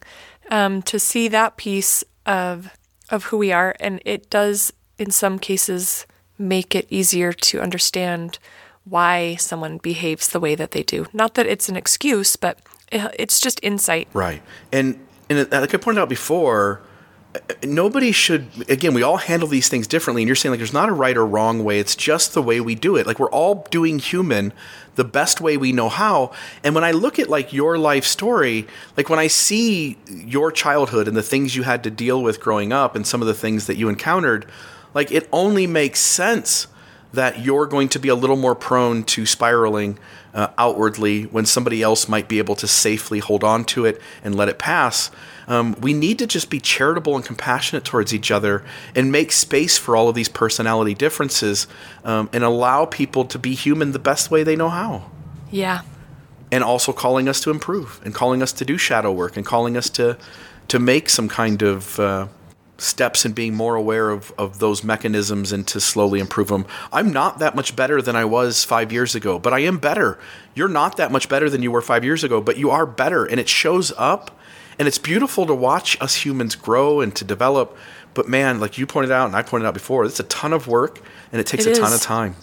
um, to see that piece of of who we are, and it does, in some cases, make it easier to understand why someone behaves the way that they do. Not that it's an excuse, but it's just insight. Right. And, and like I pointed out before, nobody should, again, we all handle these things differently. And you're saying, like, there's not a right or wrong way. It's just the way we do it. Like, we're all doing human the best way we know how. And when I look at, like, your life story, like, when I see your childhood and the things you had to deal with growing up and some of the things that you encountered, like, it only makes sense that you're going to be a little more prone to spiraling uh, outwardly when somebody else might be able to safely hold on to it and let it pass. Um, we need to just be charitable and compassionate towards each other and make space for all of these personality differences um, and allow people to be human the best way they know how. Yeah. And also calling us to improve and calling us to do shadow work and calling us to to make some kind of uh, steps in being more aware of, of those mechanisms and to slowly improve them. I'm not that much better than I was five years ago, but I am better. You're not that much better than you were five years ago, but you are better, and it shows up, and it's beautiful to watch us humans grow and to develop. But man, like you pointed out and I pointed out before, it's a ton of work, and it takes it a is. ton of time.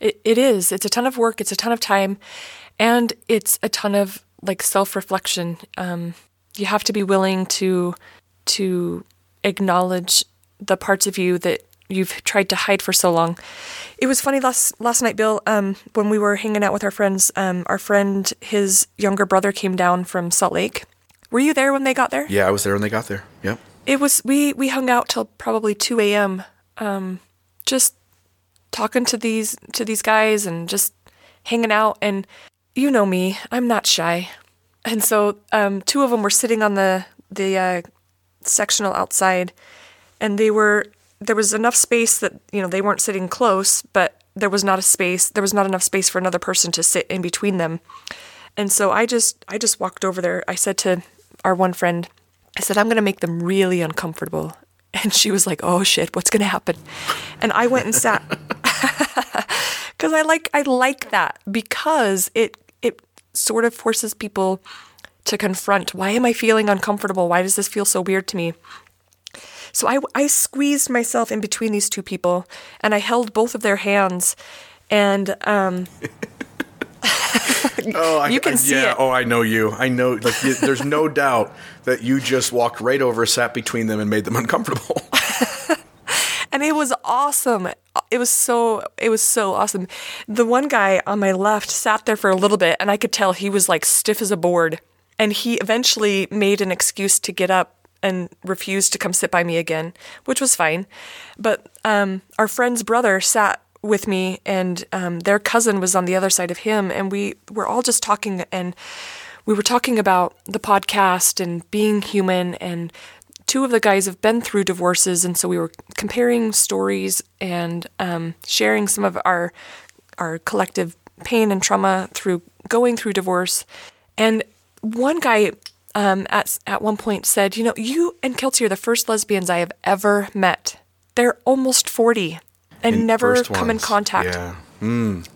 It, it is. It's a ton of work. It's a ton of time. And it's a ton of like self-reflection. Um, you have to be willing to to... acknowledge the parts of you that you've tried to hide for so long. It was funny last last night, Bill, um, when we were hanging out with our friends, um, our friend, his younger brother came down from Salt Lake. Were you there when they got there? Yeah, I was there when they got there. Yep. It was, we, we hung out till probably two a.m. Um, just talking to these, to these guys and just hanging out. And you know me, I'm not shy. And so um, two of them were sitting on the, the, uh, sectional outside, and they were there was enough space that, you know, they weren't sitting close, but there was not a space there was not enough space for another person to sit in between them. And so I just I just walked over there. I said to our one friend, I said, I'm gonna make them really uncomfortable. And she was like, oh shit, what's gonna happen? And I went and sat because I like I like that, because it it sort of forces people to confront, why am I feeling uncomfortable? Why does this feel so weird to me? So I, I squeezed myself in between these two people, and I held both of their hands, and um, oh, I, you can I, see yeah, it. Oh, I know you. I know. Like, you, there's no doubt that you just walked right over, sat between them, and made them uncomfortable. And it was awesome. It was so, it was so awesome. The one guy on my left sat there for a little bit, and I could tell he was like stiff as a board. And he eventually made an excuse to get up and refused to come sit by me again, which was fine. But um, our friend's brother sat with me, and um, their cousin was on the other side of him. And we were all just talking, and we were talking about the podcast and being human. And two of the guys have been through divorces. And so we were comparing stories and um, sharing some of our our collective pain and trauma through going through divorce. And one guy um, at at one point said, you know, you and Kelsey are the first lesbians I have ever met. They're almost forty. and in never come ones. in contact. Yeah. Mm.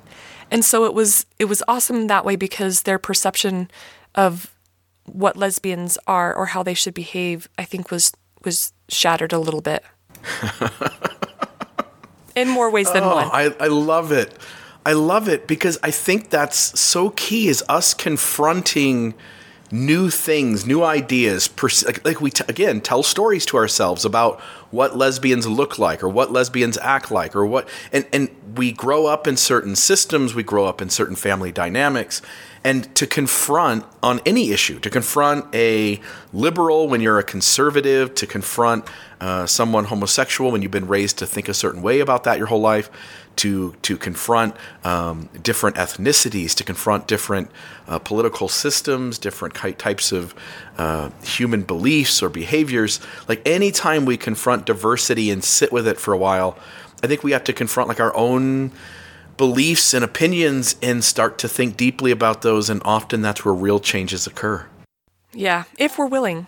And so it was it was awesome that way, because their perception of what lesbians are or how they should behave, I think, was was shattered a little bit. In more ways than oh, one. I, I love it. I love it, because I think that's so key, is us confronting new things, new ideas. Pers- like, like we, t- again, tell stories to ourselves about what lesbians look like or what lesbians act like or what, and, and we grow up in certain systems, we grow up in certain family dynamics. And to confront on any issue, to confront a liberal when you're a conservative, to confront uh, someone homosexual when you've been raised to think a certain way about that your whole life, to to confront um, different ethnicities, to confront different uh, political systems, different types of uh, human beliefs or behaviors. Like, anytime we confront diversity and sit with it for a while, I think we have to confront like our own beliefs and opinions and start to think deeply about those. And often that's where real changes occur. Yeah. If we're willing.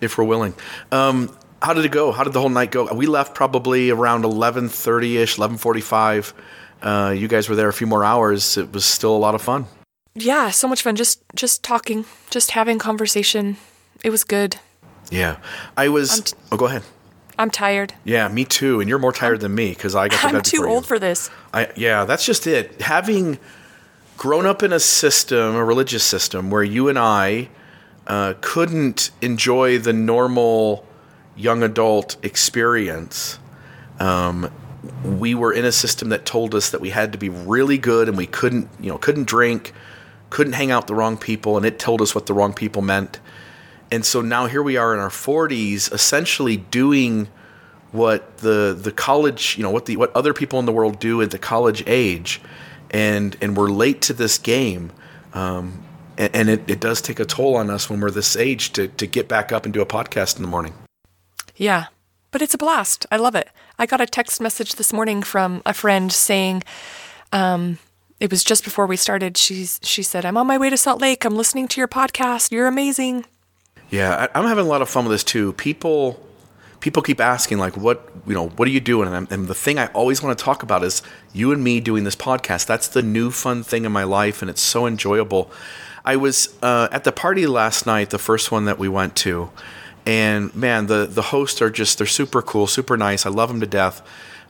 If we're willing. Um, how did it go? How did the whole night go? We left probably around eleven thirty-ish, eleven forty-five. Uh, you guys were there a few more hours. It was still a lot of fun. Yeah. So much fun. Just, just talking, just having conversation. It was good. Yeah. I was, t- oh, go ahead. I'm tired. Yeah, me too. And you're more tired I'm, than me because I got to bed I'm too old you. for this. I, yeah, that's just it. Having grown up in a system, a religious system, where you and I uh, couldn't enjoy the normal young adult experience, um, we were in a system that told us that we had to be really good and we couldn't, you know, couldn't drink, couldn't hang out with the wrong people, and it told us what the wrong people meant. And so now here we are in our forties, essentially doing what the the college, you know, what the what other people in the world do at the college age, and and we're late to this game, um, and, and it, it does take a toll on us when we're this age to to get back up and do a podcast in the morning. Yeah, but it's a blast. I love it. I got a text message this morning from a friend saying, um, it was just before we started. She's she said, "I'm on my way to Salt Lake. I'm listening to your podcast. You're amazing." Yeah, I'm having a lot of fun with this too. People, people keep asking, like, what you know, what are you doing? And, I'm, and the thing I always want to talk about is you and me doing this podcast. That's the new fun thing in my life, and it's so enjoyable. I was uh, at the party last night, the first one that we went to, and man, the the hosts are just they're super cool, super nice. I love them to death.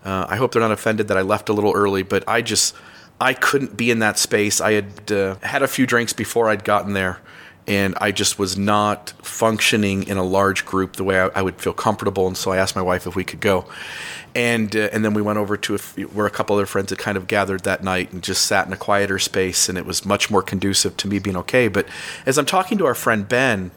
Uh, I hope they're not offended that I left a little early, but I just I couldn't be in that space. I had uh, had a few drinks before I'd gotten there. And I just was not functioning in a large group the way I, I would feel comfortable. And so I asked my wife if we could go. And uh, and then we went over to a, f- where a couple other friends had kind of gathered that night and just sat in a quieter space. And it was much more conducive to me being okay. But as I'm talking to our friend Ben,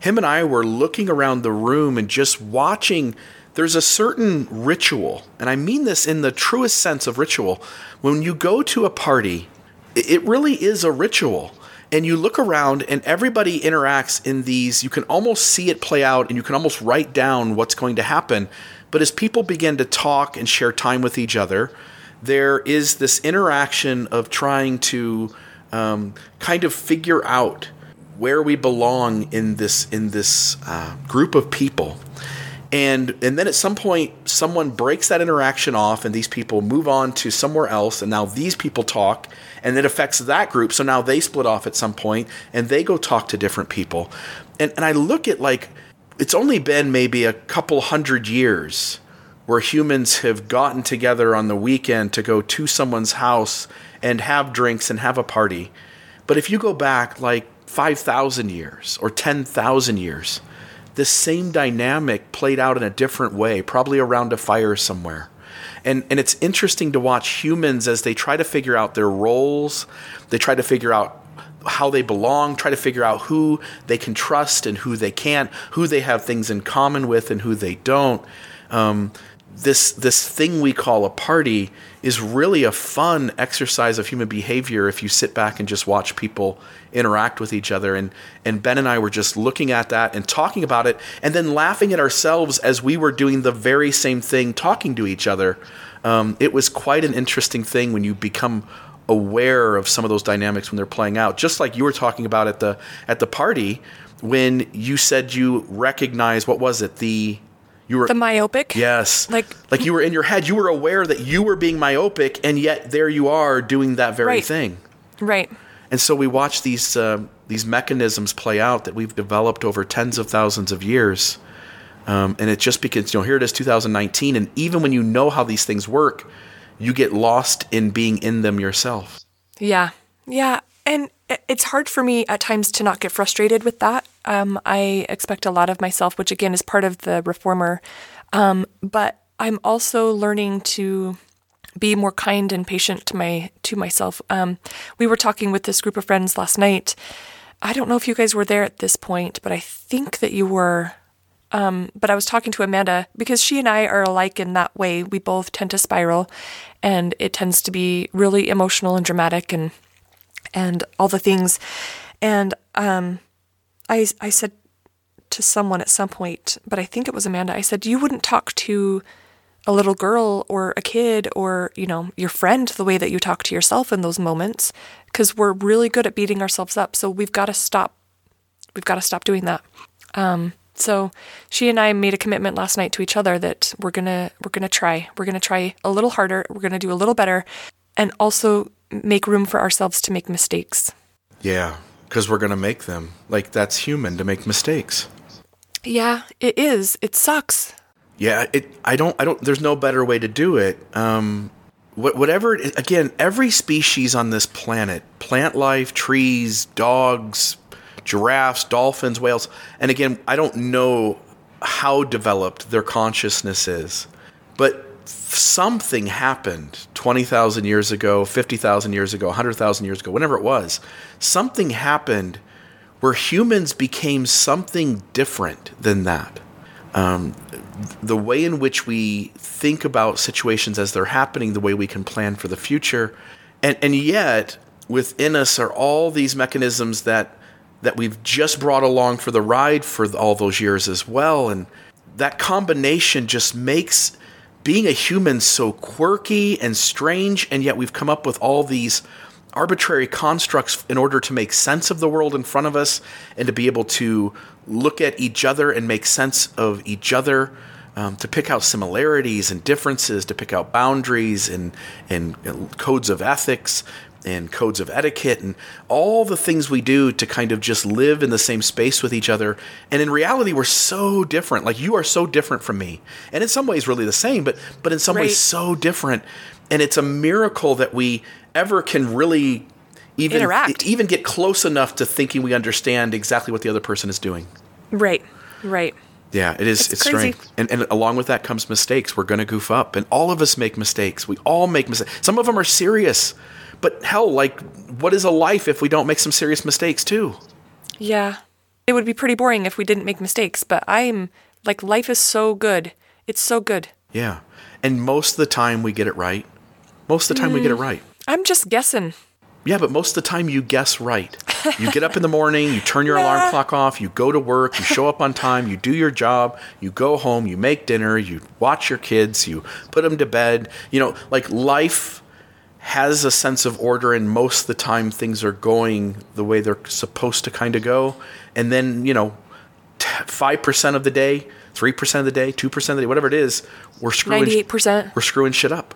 him and I were looking around the room and just watching. There's a certain ritual, and I mean this in the truest sense of ritual. When you go to a party, it really is a ritual. And you look around and everybody interacts in these, you can almost see it play out and you can almost write down what's going to happen. But as people begin to talk and share time with each other, there is this interaction of trying to um, kind of figure out where we belong in this in this uh, group of people. And and then at some point, someone breaks that interaction off and these people move on to somewhere else. And now these people talk and it affects that group. So now they split off at some point and they go talk to different people. And and I look at, like, it's only been maybe a couple hundred years where humans have gotten together on the weekend to go to someone's house and have drinks and have a party. But if you go back like five thousand years or ten thousand years, this same dynamic played out in a different way, probably around a fire somewhere. And and it's interesting to watch humans as they try to figure out their roles, they try to figure out how they belong, try to figure out who they can trust and who they can't, who they have things in common with and who they don't. Um, this this thing we call a party is really a fun exercise of human behavior if you sit back and just watch people interact with each other. And and Ben and I were just looking at that and talking about it and then laughing at ourselves as we were doing the very same thing, talking to each other. Um, it was quite an interesting thing when you become aware of some of those dynamics when they're playing out, just like you were talking about at the at the party when you said you recognize, what was it, the You were the myopic. Yes. Like, like you were in your head. You were aware that you were being myopic, and yet there you are doing that very right. thing. Right. And so we watch these uh, these mechanisms play out that we've developed over tens of thousands of years. Um, and it just becomes, you know, here it is two thousand nineteen. And even when you know how these things work, you get lost in being in them yourself. Yeah. Yeah. And it's hard for me at times to not get frustrated with that. Um, I expect a lot of myself, which again is part of the reformer. Um, but I'm also learning to be more kind and patient to my to myself. Um, we were talking with this group of friends last night. I don't know if you guys were there at this point, but I think that you were. Um, but I was talking to Amanda because she and I are alike in that way. We both tend to spiral, and it tends to be really emotional and dramatic and and all the things. And um, I I said to someone at some point, but I think it was Amanda, I said, you wouldn't talk to a little girl or a kid or, you know, your friend the way that you talk to yourself in those moments, because we're really good at beating ourselves up. So we've got to stop. We've got to stop doing that. Um, so she and I made a commitment last night to each other that we're going to, we're going to try, we're going to try a little harder. We're going to do a little better, and also make room for ourselves to make mistakes. Yeah. Because we're going to make them. Like, that's human to make mistakes. Yeah, it is. It sucks. Yeah, it. I don't. I don't. There's no better way to do it. Um, wh- whatever. Again, every species on this planet, plant life, trees, dogs, giraffes, dolphins, whales, and again, I don't know how developed their consciousness is, but something happened twenty thousand years ago, fifty thousand years ago, a hundred thousand years ago, whenever it was. Something happened where humans became something different than that. Um, the way in which we think about situations as they're happening, the way we can plan for the future. And and yet within us are all these mechanisms that that we've just brought along for the ride for all those years as well. And that combination just makes being a human so quirky and strange. And yet we've come up with all these arbitrary constructs in order to make sense of the world in front of us and to be able to look at each other and make sense of each other, um, to pick out similarities and differences, to pick out boundaries and, and and codes of ethics and codes of etiquette and all the things we do to kind of just live in the same space with each other. And in reality, we're so different. Like, you are so different from me. And in some ways really the same, but but in some right. ways so different. And it's a miracle that we ever can really even interact, even get close enough to thinking we understand exactly what the other person is doing. Right, right. Yeah, it is. It's, it's crazy. Strange. And, and along with that comes mistakes. We're going to goof up, and all of us make mistakes. We all make mistakes. Some of them are serious, but hell, like, what is a life if we don't make some serious mistakes too? Yeah, it would be pretty boring if we didn't make mistakes. But I'm like, life is so good. It's so good. Yeah, and most of the time we get it right. Most of the time mm, we get it right. I'm just guessing. Yeah, but most of the time you guess right. You get up in the morning, you turn your yeah. alarm clock off, you go to work, you show up on time, you do your job, you go home, you make dinner, you watch your kids, you put them to bed. You know, like, life has a sense of order, and most of the time things are going the way they're supposed to kind of go. And then, you know, five percent of the day, three percent of the day, two percent of the day, whatever it is, we're screwing, ninety-eight percent. We're screwing shit up.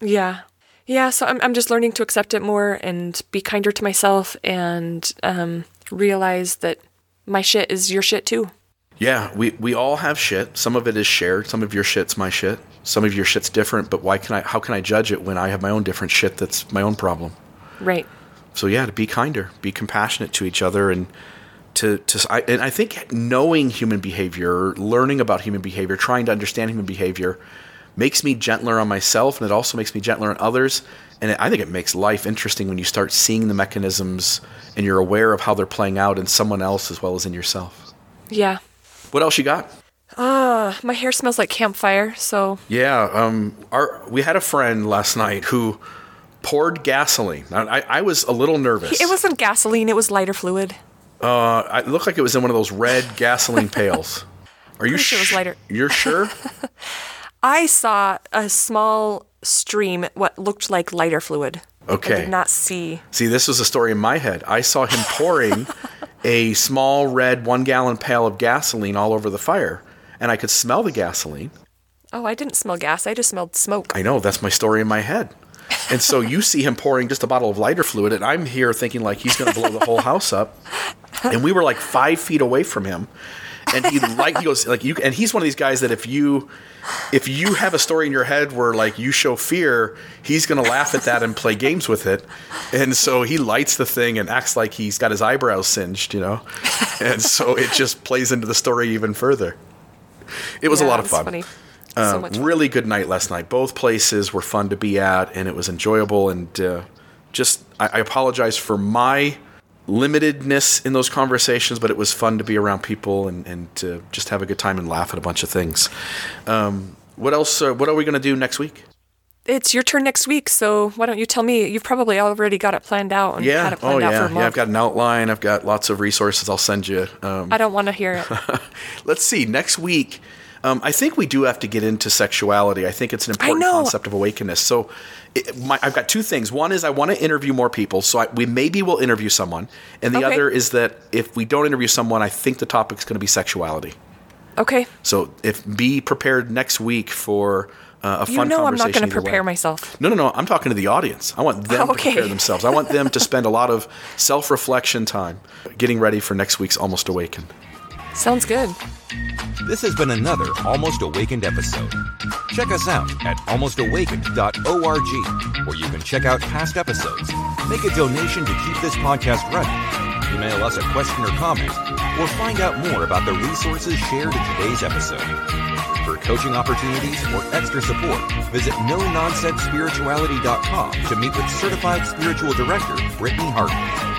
Yeah. Yeah, so I'm I'm just learning to accept it more and be kinder to myself and um, realize that my shit is your shit too. Yeah, we, we all have shit. Some of it is shared. Some of your shit's my shit. Some of your shit's different, but why can I? How can I judge it when I have my own different shit that's my own problem? Right. So yeah, to be kinder, be compassionate to each other, and to to I, and I think knowing human behavior, learning about human behavior, trying to understand human behavior makes me gentler on myself, and it also makes me gentler on others. And I think it makes life interesting when you start seeing the mechanisms and you're aware of how they're playing out in someone else as well as in yourself. Yeah. What else you got? Ah, uh, my hair smells like campfire, so. Yeah. Um. Our we had a friend last night who poured gasoline. I, I was a little nervous. It wasn't gasoline. It was lighter fluid. Uh, it looked like it was in one of those red gasoline pails. Are you sure? It was lighter. You're sure? I saw a small stream, what looked like lighter fluid. Okay. I did not see. See, this was a story in my head. I saw him pouring a small red one-gallon pail of gasoline all over the fire. and I could smell the gasoline. Oh, I didn't smell gas. I just smelled smoke. I know. That's my story in my head. And so you see him pouring just a bottle of lighter fluid, and I'm here thinking like he's going to blow the whole house up. And we were like five feet away from him. And he like he goes like you and he's one of these guys that if you if you have a story in your head where like you show fear, he's gonna laugh at that and play games with it. And so he lights the thing and acts like he's got his eyebrows singed, you know. And so it just plays into the story even further. It was yeah, a lot of fun. Funny. Uh, so much fun. Really good night last night. Both places were fun to be at, and it was enjoyable. And uh, just I, I apologize for my limitedness in those conversations, but it was fun to be around people and, and to just have a good time and laugh at a bunch of things. Um, what else? Uh, what are we going to do next week? It's your turn next week, so why don't you tell me? You've probably already got it planned out. And yeah. Had it planned oh, yeah. Out for a month. Yeah, I've got an outline. I've got lots of resources I'll send you. Um, I don't want to hear it. Let's see. Next week, um, I think we do have to get into sexuality. I think it's an important concept of awakenness. So it, my, I've got two things. One is I want to interview more people, so I, we maybe will interview someone. And the okay. other is that if we don't interview someone, I think the topic's going to be sexuality. Okay. So if be prepared next week for – Uh, a you fun know I'm not going to prepare way. myself. No, no, no. I'm talking to the audience. I want them okay. to prepare themselves. I want them to spend a lot of self-reflection time getting ready for next week's Almost Awaken. Sounds good. This has been another Almost Awakened episode. Check us out at almost awakened dot org, where you can check out past episodes, make a donation to keep this podcast running, email us a question or comment, or find out more about the resources shared in today's episode. For coaching opportunities or extra support, visit no nonsense spirituality dot com to meet with certified spiritual director Brittany Hartley.